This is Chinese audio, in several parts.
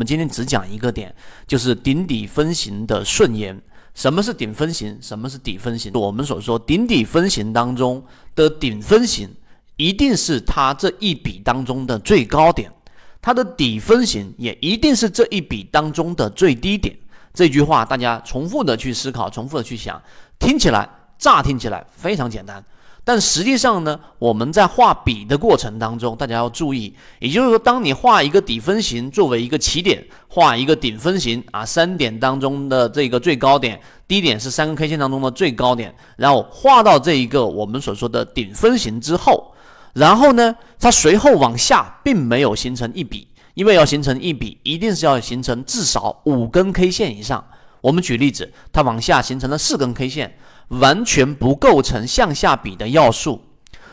我们今天只讲一个点，就是顶底分型的顺延。什么是顶分型？什么是底分型？我们所说顶底分型当中的顶分型一定是它这一笔当中的最高点，它的底分型也一定是这一笔当中的最低点。这句话大家重复的去思考，重复的去想，听起来乍听起来非常简单，但实际上呢，我们在画笔的过程当中，大家要注意，也就是说，当你画一个底分型作为一个起点，画一个顶分型啊，三点当中的这个最高点，低点是三根 K 线当中的最高点，然后画到这一个我们所说的顶分型之后，然后呢，它随后往下并没有形成一笔，因为要形成一笔，一定是要形成至少五根 K 线以上。我们举例子，它往下形成了四根 K 线。完全不构成向下比的要素，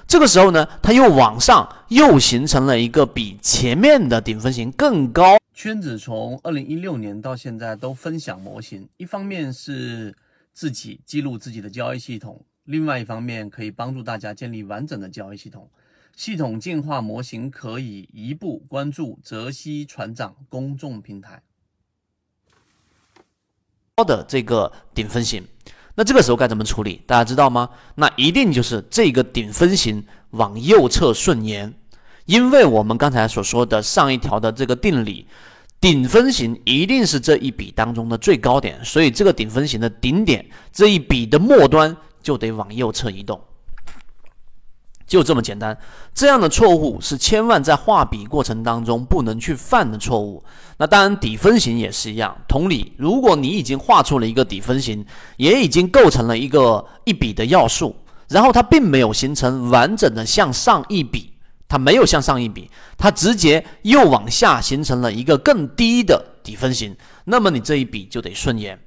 这个时候呢，它又往上又形成了一个比前面的顶分型更高。圈子从2016年到现在都分享模型，一方面是自己记录自己的交易系统，另外一方面可以帮助大家建立完整的交易系统。系统进化模型可以一步关注泽西船长公众平台的这个顶分型。那这个时候该怎么处理？大家知道吗？那一定就是这个顶分型往右侧顺延，因为我们刚才所说的上一条的这个定理，顶分型一定是这一笔当中的最高点，所以这个顶分型的顶点，这一笔的末端就得往右侧移动，就这么简单。这样的错误是千万在画笔过程当中不能去犯的错误。那当然底分型也是一样，同理，如果你已经画出了一个底分型，也已经构成了一个一笔的要素，然后它并没有形成完整的向上一笔，它没有向上一笔，它直接又往下形成了一个更低的底分型，那么你这一笔就得顺延。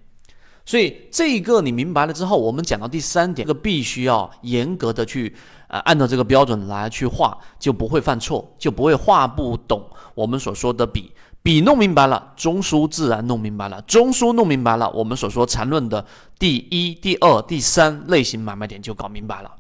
所以这一个你明白了之后，我们讲到第三点，这个必须要严格的去按照这个标准来去画，就不会犯错，就不会画不懂我们所说的笔。笔弄明白了，中枢自然弄明白了，中枢弄明白了，我们所说缠论的第一、第二、第三类型买卖点就搞明白了。